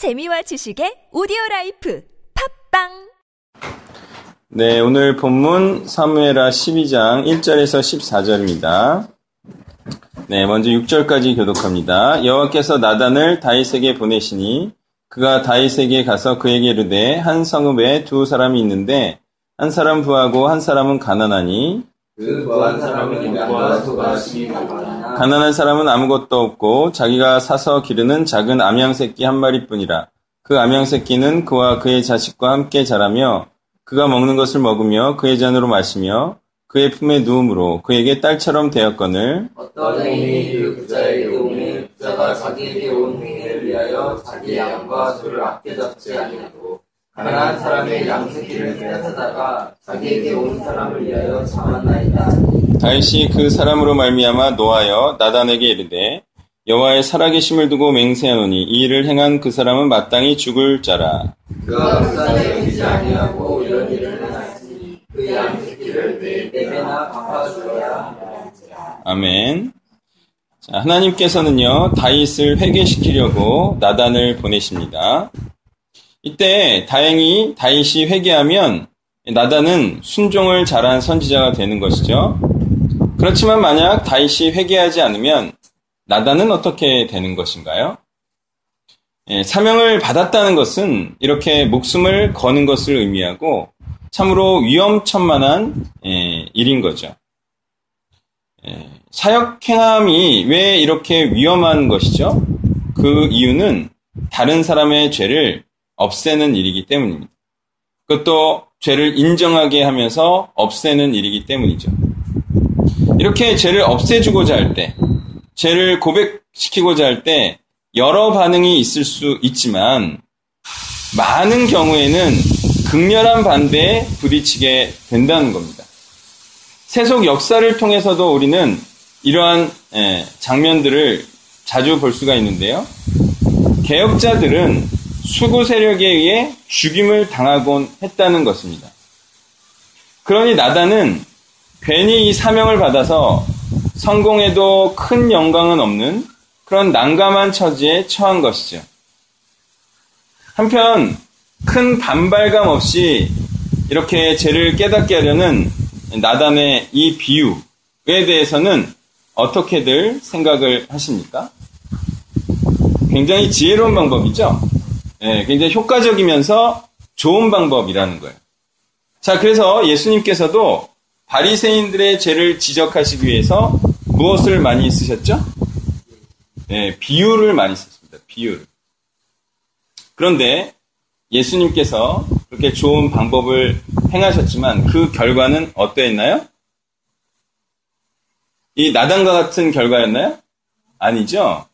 재미와 지식의 오디오라이프 팝빵. 네, 오늘 본문 사무엘하 12장 1절에서 14절입니다. 네, 먼저 6절까지 교독합니다. 여호와께서 나단을 다윗에게 보내시니 그가 다윗에게 가서 그에게 이르되 한 성읍에 두 사람이 있는데 한 사람 부하고 한 사람은 가난하니 그 부한 사람은 인간과 소가 심히 많으나 가난한 사람은 아무것도 없고 자기가 사서 기르는 작은 암양새끼 한 마리뿐이라. 그 암양새끼는 그와 그의 자식과 함께 자라며 그가 먹는 것을 먹으며 그의 잔으로 마시며 그의 품에 누움으로 그에게 딸처럼 되었거늘 어떤 행인이 그 부자에게 오니 부자가 자기에게 온 행인을 위하여 자기의 양과 소를 아껴 잡지 아니하고 가난한 사람의 양새끼를 빼앗아다가 자기에게 온 사람을 위하여 잡았나이다. 다윗이 그 사람으로 말미암아 노하여 나단에게 이르되 여호와의 살아계심을 두고 맹세하노니 이 일을 행한 그 사람은 마땅히 죽을 자라. 그가 부산에 오지 아니하고 이런 일을 행하였으니 그 양새끼를 네 배나 갚아주어야 하라. 아멘. 자, 하나님께서는요 다윗을 회개시키려고 나단을 보내십니다. 이때 다행히 다윗이 회개하면 나단은 순종을 잘한 선지자가 되는 것이죠. 그렇지만 만약 다윗이 회개하지 않으면 나단은 어떻게 되는 것인가요? 사명을 받았다는 것은 이렇게 목숨을 거는 것을 의미하고 참으로 위험천만한 일인 거죠. 사역행함이 왜 이렇게 위험한 것이죠? 그 이유는 다른 사람의 죄를 없애는 일이기 때문입니다. 그것도 죄를 인정하게 하면서 없애는 일이기 때문이죠. 이렇게 죄를 없애주고자 할 때, 죄를 고백시키고자 할 때 여러 반응이 있을 수 있지만 많은 경우에는 극렬한 반대에 부딪히게 된다는 겁니다. 세속 역사를 통해서도 우리는 이러한 장면들을 자주 볼 수가 있는데요. 개혁자들은 수구 세력에 의해 죽임을 당하곤 했다는 것입니다. 그러니 나단은 괜히 이 사명을 받아서 성공해도 큰 영광은 없는 그런 난감한 처지에 처한 것이죠. 한편 큰 반발감 없이 이렇게 죄를 깨닫게 하려는 나단의 이 비유에 대해서는 어떻게들 생각을 하십니까? 굉장히 지혜로운 방법이죠. 굉장히 효과적이면서 좋은 방법이라는 거예요. 자, 그래서 예수님께서도 바리새인들의 죄를 지적하시기 위해서 무엇을 많이 쓰셨죠? 비유를 많이 썼습니다. 비유를. 그런데 예수님께서 그렇게 좋은 방법을 행하셨지만 그 결과는 어떠했나요? 이 나단과 같은 결과였나요? 아니죠.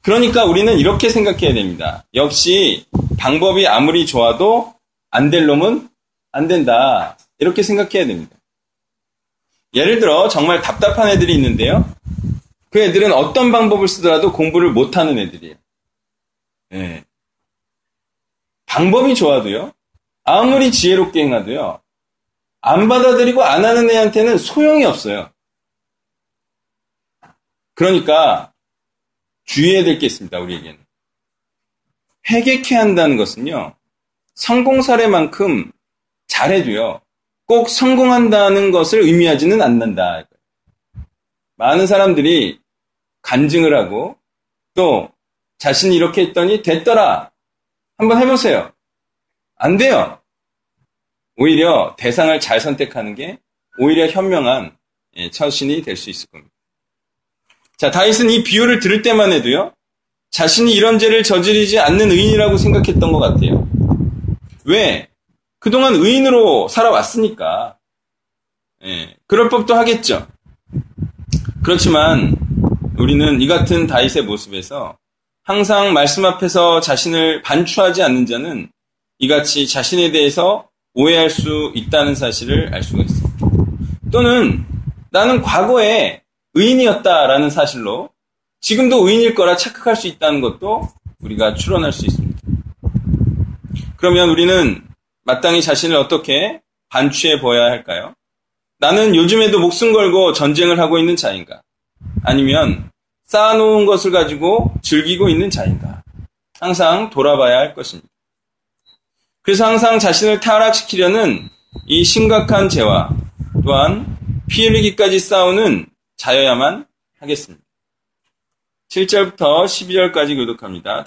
그러니까 우리는 이렇게 생각해야 됩니다. 역시 방법이 아무리 좋아도 안 될 놈은 안 된다. 이렇게 생각해야 됩니다. 예를 들어 정말 답답한 애들이 있는데요. 그 애들은 어떤 방법을 쓰더라도 공부를 못하는 애들이에요. 방법이 좋아도요. 아무리 지혜롭게 행하도요. 안 받아들이고 안 하는 애한테는 소용이 없어요. 그러니까 주의해야 될 게 있습니다. 우리에게는. 회개케 한다는 것은요. 성공 사례만큼 잘해도요. 꼭 성공한다는 것을 의미하지는 않는다. 많은 사람들이 간증을 하고 또 자신이 이렇게 했더니 됐더라. 한번 해보세요. 안 돼요. 오히려 대상을 잘 선택하는 게 오히려 현명한 처신이 될 수 있을 겁니다. 자, 다윗은 이 비유를 들을 때만 해도요. 자신이 이런 죄를 저지르지 않는 의인이라고 생각했던 것 같아요. 왜? 그동안 의인으로 살아왔으니까. 그럴 법도 하겠죠. 그렇지만 우리는 이 같은 다윗의 모습에서 항상 말씀 앞에서 자신을 반추하지 않는 자는 이같이 자신에 대해서 오해할 수 있다는 사실을 알 수가 있습니다. 또는 나는 과거에 의인이었다라는 사실로 지금도 의인일 거라 착각할 수 있다는 것도 우리가 추론할 수 있습니다. 그러면 우리는 마땅히 자신을 어떻게 반추해 보아야 할까요? 나는 요즘에도 목숨 걸고 전쟁을 하고 있는 자인가? 아니면 쌓아놓은 것을 가지고 즐기고 있는 자인가? 항상 돌아봐야 할 것입니다. 그래서 항상 자신을 타락시키려는 이 심각한 죄와 또한 피 흘리기까지 싸우는 자여야만 하겠습니다. 7절부터 12절까지 교독합니다.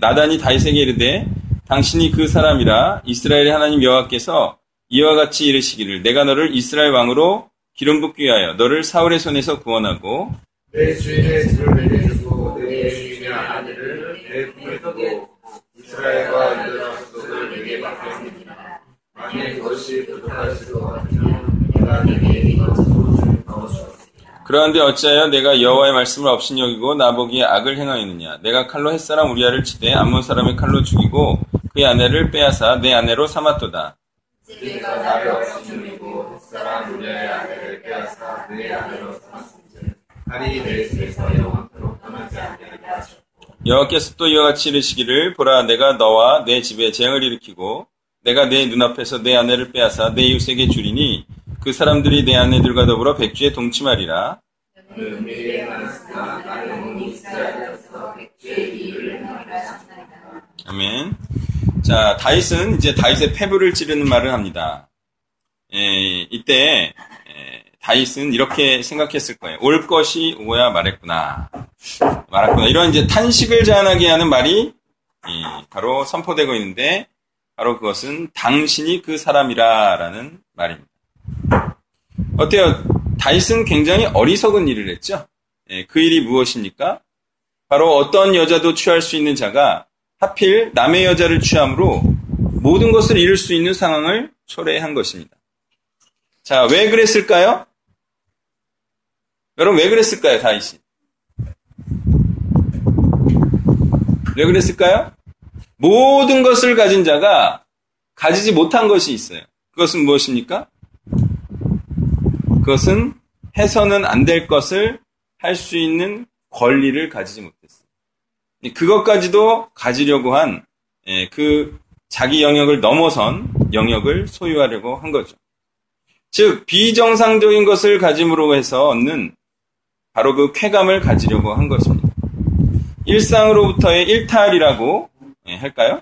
나단이 다윗에게 이르되 당신이 그 사람이라 이스라엘의 하나님 여호와께서 이와 같이 이르시기를 내가 너를 이스라엘 왕으로 기름 붓기 위하여 너를 사울의 손에서 구원하고 내 주인의 집을 내려주고 내 주인의 아내를 내 품에 두고 이스라엘과 유다 족속을 내게 맡겼습니다. 만일 그것이 부족할 수도 없으면 내가 내게 이것을 넣어주었습니다. 그런데 어찌하여 내가 여호와의 말씀을 업신여기고 나보기에 악을 행하였느냐? 내가 칼로 햇사람 우리아를 치되 암몬 사람의 칼로 죽이고 그의 아내를 빼앗아 내 아내로 삼았도다. 내가 나를 업신여기고 햇사람 우리아의 아내를 빼앗아 내 아내로 삼았은즉 칼이 내 집에서 영원토록 떠나지 않게 하시오. 여호와께서 또 이와 같이 이르시기를 보라 내가 너와 내 집에 재앙을 일으키고 내가 내 눈앞에서 내 아내를 빼앗아 내 이웃에게 주리니 그 사람들이 내 아내들과 더불어 백주에 동침하리라. 아멘. 자, 다윗은 이제 다윗의 패부를 찌르는 말을 합니다. 이때 다윗은 이렇게 생각했을 거예요. 올 것이 오야 말았구나. 이런 이제 탄식을 자아나게 하는 말이 바로 선포되고 있는데 바로 그것은 당신이 그 사람이라라는 말입니다. 어때요? 다윗은 굉장히 어리석은 일을 했죠. 그 일이 무엇입니까? 바로 어떤 여자도 취할 수 있는 자가 하필 남의 여자를 취함으로 모든 것을 잃을 수 있는 상황을 초래한 것입니다. 자, 왜 그랬을까요? 여러분, 왜 그랬을까요? 다윗이 왜 그랬을까요? 모든 것을 가진 자가 가지지 못한 것이 있어요. 그것은 무엇입니까? 그것은 해서는 안 될 것을 할 수 있는 권리를 가지지 못했어요. 그것까지도 가지려고 한 그 자기 영역을 넘어선 영역을 소유하려고 한 거죠. 즉 비정상적인 것을 가짐으로 해서 얻는 바로 그 쾌감을 가지려고 한 것입니다. 일상으로부터의 일탈이라고 할까요?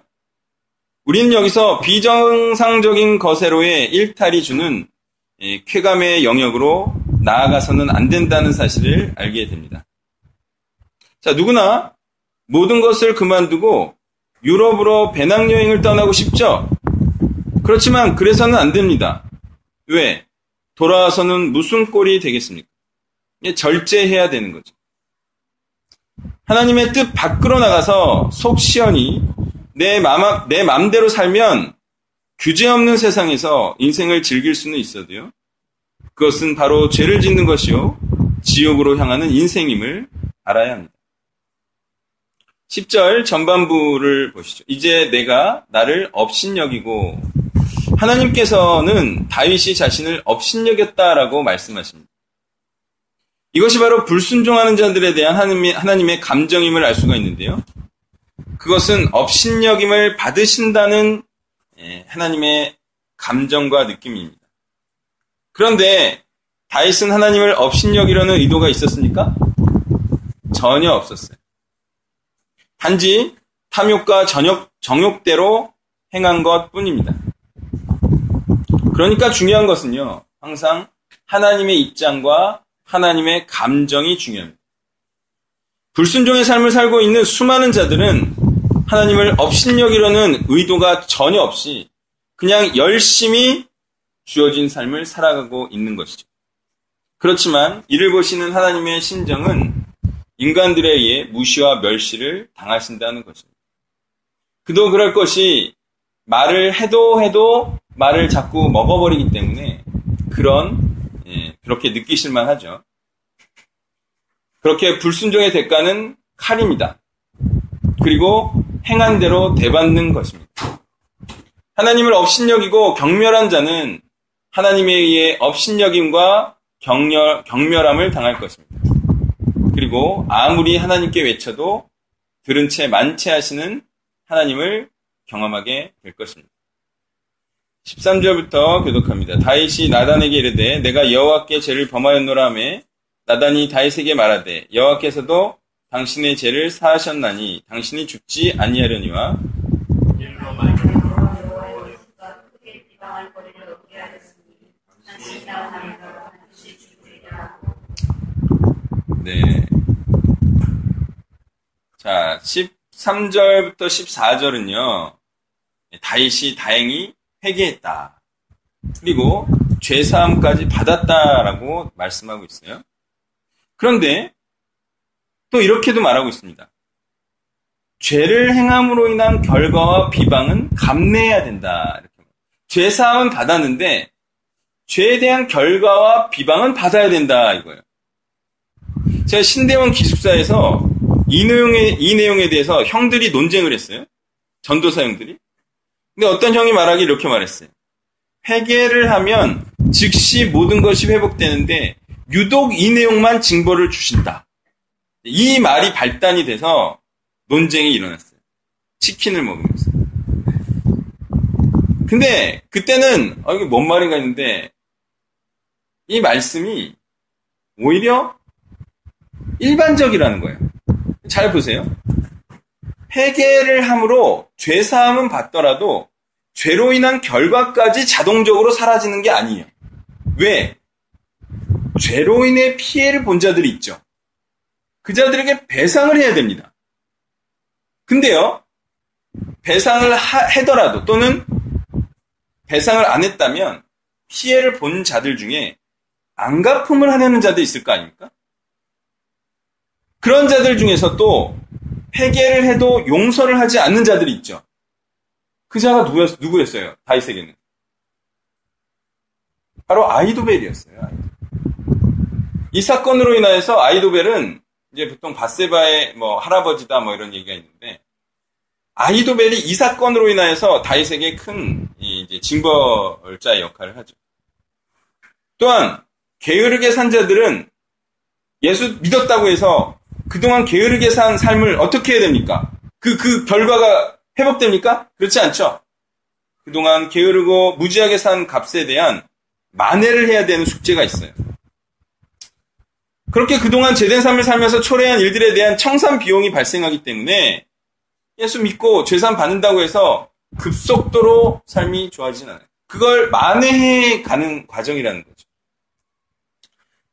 우리는 여기서 비정상적인 것으로의 일탈이 주는 쾌감의 영역으로 나아가서는 안 된다는 사실을 알게 됩니다. 자, 누구나 모든 것을 그만두고 유럽으로 배낭여행을 떠나고 싶죠? 그렇지만 그래서는 안 됩니다. 왜? 돌아와서는 무슨 꼴이 되겠습니까? 절제해야 되는 거죠. 하나님의 뜻 밖으로 나가서 속 시원히 내 맘대로 살면 규제 없는 세상에서 인생을 즐길 수는 있어도요. 그것은 바로 죄를 짓는 것이요. 지옥으로 향하는 인생임을 알아야 합니다. 10절 전반부를 보시죠. 이제 내가 나를 업신여기고 하나님께서는 다윗이 자신을 업신여겼다라고 말씀하십니다. 이것이 바로 불순종하는 자들에 대한 하나님의 감정임을 알 수가 있는데요. 그것은 업신여김을 받으신다는 하나님의 감정과 느낌입니다. 그런데 다윗은 하나님을 업신여기려는 의도가 있었습니까? 전혀 없었어요. 단지 탐욕과 정욕대로 행한 것뿐입니다. 그러니까 중요한 것은요. 항상 하나님의 입장과 하나님의 감정이 중요합니다. 불순종의 삶을 살고 있는 수많은 자들은 하나님을 업신여기려는 의도가 전혀 없이 그냥 열심히 주어진 삶을 살아가고 있는 것이죠. 그렇지만 이를 보시는 하나님의 심정은 인간들에 의해 무시와 멸시를 당하신다는 것입니다. 그도 그럴 것이 말을 해도 말을 자꾸 먹어버리기 때문에 그렇게 느끼실만 하죠. 그렇게 불순종의 대가는 칼입니다. 그리고 행한 대로 대받는 것입니다. 하나님을 업신여기고 경멸한 자는 하나님에 의해 업신여김과 경멸함을 당할 것입니다. 그리고 아무리 하나님께 외쳐도 들은 채 만체하시는 하나님을 경험하게 될 것입니다. 13절부터 교독합니다. 다윗이 나단에게 이르되 내가 여호와께 죄를 범하였노라 하며 나단이 다윗에게 말하되 여호와께서도 당신의 죄를 사하셨나니 당신이 죽지 아니하려니와 일로 말미암아 너와 예수가 크게 비방할 거리를 얻게 하였으니 당신이 나오나이다 반드시 죽으리라. 네. 자, 13절부터 14절은요. 다윗이 다행히 회개했다. 그리고 죄사함까지 받았다라고 말씀하고 있어요. 그런데 또 이렇게도 말하고 있습니다. 죄를 행함으로 인한 결과와 비방은 감내해야 된다. 이렇게. 죄사함은 받았는데 죄에 대한 결과와 비방은 받아야 된다 이거예요. 제가 신대원 기숙사에서 이 내용에 대해서 형들이 논쟁을 했어요. 전도사 형들이. 근데 어떤 형이 말하기 이렇게 말했어요. 회개를 하면 즉시 모든 것이 회복되는데 유독 이 내용만 징벌을 주신다. 이 말이 발단이 돼서 논쟁이 일어났어요. 치킨을 먹으면서. 근데 그때는 이게 뭔 말인가 했는데 이 말씀이 오히려 일반적이라는 거예요. 잘 보세요. 회개를 함으로 죄사함은 받더라도 죄로 인한 결과까지 자동적으로 사라지는 게 아니에요. 왜? 죄로 인해 피해를 본 자들이 있죠. 그 자들에게 배상을 해야 됩니다. 근데요, 배상을 하더라도 또는 배상을 안 했다면 피해를 본 자들 중에 안 갚음을 하려는 자도 있을 거 아닙니까? 그런 자들 중에서 또 회개를 해도 용서를 하지 않는 자들이 있죠. 그 자가 누구였어요? 다윗에게는. 바로 아히도벨이었어요. 이 사건으로 인해서 아히도벨은 이제 보통 밧세바의 할아버지다 이런 얘기가 있는데 아히도벨이 이 사건으로 인해서 다윗에게 큰 이제 징벌자의 역할을 하죠. 또한 게으르게 산 자들은 예수 믿었다고 해서 그동안 게으르게 산 삶을 어떻게 해야 됩니까? 그 결과가 회복됩니까? 그렇지 않죠. 그동안 게으르고 무지하게 산 값에 대한 만회를 해야 되는 숙제가 있어요. 그렇게 그동안 죄된 삶을 살면서 초래한 일들에 대한 청산 비용이 발생하기 때문에 예수 믿고 죄산 받는다고 해서 급속도로 삶이 좋아지진 않아요. 그걸 만회해 가는 과정이라는 거죠.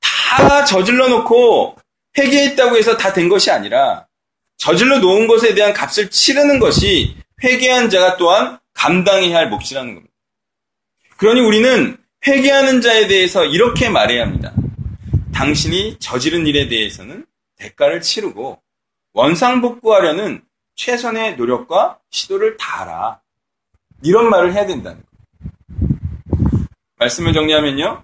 다 저질러 놓고 회개했다고 해서 다 된 것이 아니라 저질러 놓은 것에 대한 값을 치르는 것이 회개한 자가 또한 감당해야 할 몫이라는 겁니다. 그러니 우리는 회개하는 자에 대해서 이렇게 말해야 합니다. 당신이 저지른 일에 대해서는 대가를 치르고 원상복구하려는 최선의 노력과 시도를 다하라. 이런 말을 해야 된다는 거예요. 말씀을 정리하면요.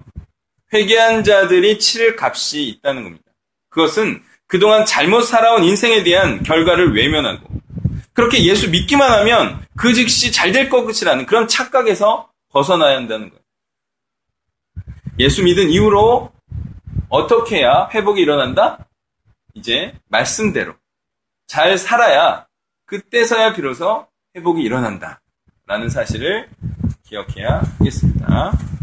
회개한 자들이 치를 값이 있다는 겁니다. 그것은 그동안 잘못 살아온 인생에 대한 결과를 외면하고 그렇게 예수 믿기만 하면 그 즉시 잘 될 것이라는 그런 착각에서 벗어나야 한다는 거예요. 예수 믿은 이후로 어떻게 해야 회복이 일어난다? 이제 말씀대로 잘 살아야 그때서야 비로소 회복이 일어난다라는 사실을 기억해야 하겠습니다.